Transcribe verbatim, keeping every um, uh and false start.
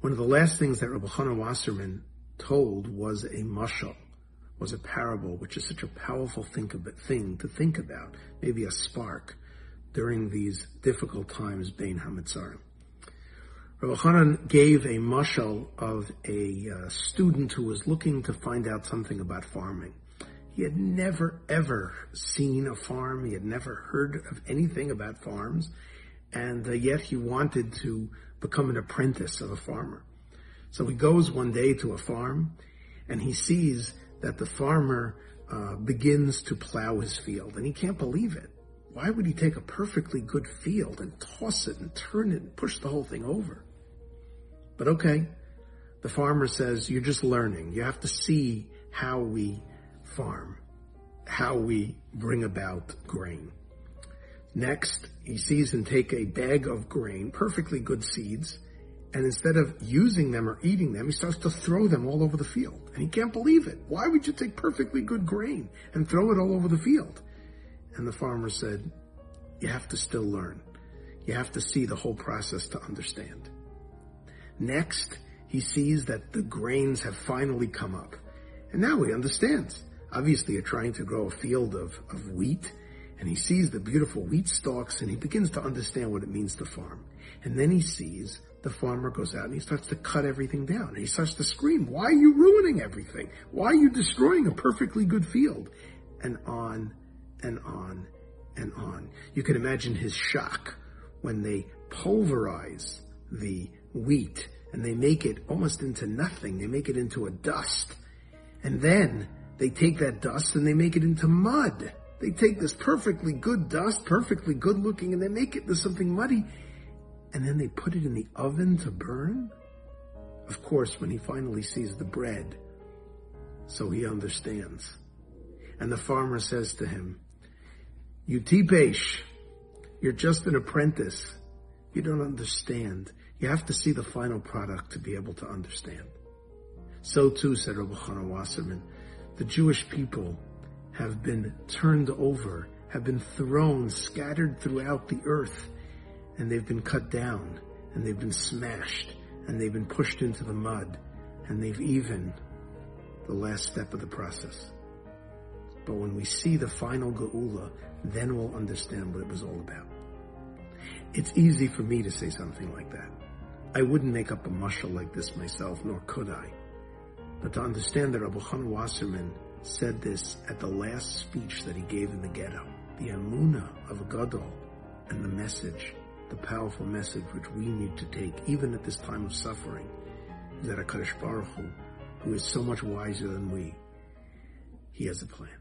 One of the last things that Rabbi Chana Wasserman told was a mashal, was a parable, which is such a powerful think of, thing to think about, maybe a spark during these difficult times, Ben HaMatzarim. Rabbi Hanan gave a mashal of a uh, student who was looking to find out something about farming. He had never, ever seen a farm. He had never heard of anything about farms. And uh, yet he wanted to become an apprentice of a farmer. So he goes one day to a farm, and he sees that the farmer uh, begins to plow his field. And he can't believe it. Why would he take a perfectly good field and toss it and turn it and push the whole thing over? But okay, the farmer says, you're just learning. You have to see how we farm, how we bring about grain. Next, he sees him take a bag of grain, perfectly good seeds, and instead of using them or eating them, he starts to throw them all over the field. And he can't believe it. Why would you take perfectly good grain and throw it all over the field? And the farmer said, you have to still learn. You have to see the whole process to understand. Next, he sees that the grains have finally come up. And now he understands. Obviously, you're trying to grow a field of, of wheat, and he sees the beautiful wheat stalks, and he begins to understand what it means to farm. And then he sees the farmer goes out, and he starts to cut everything down. And he starts to scream, why are you ruining everything? Why are you destroying a perfectly good field? And on and on and on. You can imagine his shock when they pulverize the wheat, and they make it almost into nothing. They make it into a dust. And then they take that dust and they make it into mud. They take this perfectly good dust, perfectly good looking, and they make it into something muddy. And then they put it in the oven to burn. Of course, when he finally sees the bread, so he understands. And the farmer says to him, you tipesh, you're just an apprentice. You don't understand. You have to see the final product to be able to understand. So too, said Rabbi Chana Wasserman, the Jewish people have been turned over, have been thrown, scattered throughout the earth, and they've been cut down, and they've been smashed, and they've been pushed into the mud, and they've even the last step of the process. But when we see the final ge'ula, then we'll understand what it was all about. It's easy for me to say something like that. I wouldn't make up a mashal like this myself, nor could I. But to understand that Rabbi Chana Wasserman said this at the last speech that he gave in the ghetto, the Amunah of gadol, and the message, the powerful message which we need to take, even at this time of suffering, is that Akadosh Baruch Hu, who is so much wiser than we, he has a plan.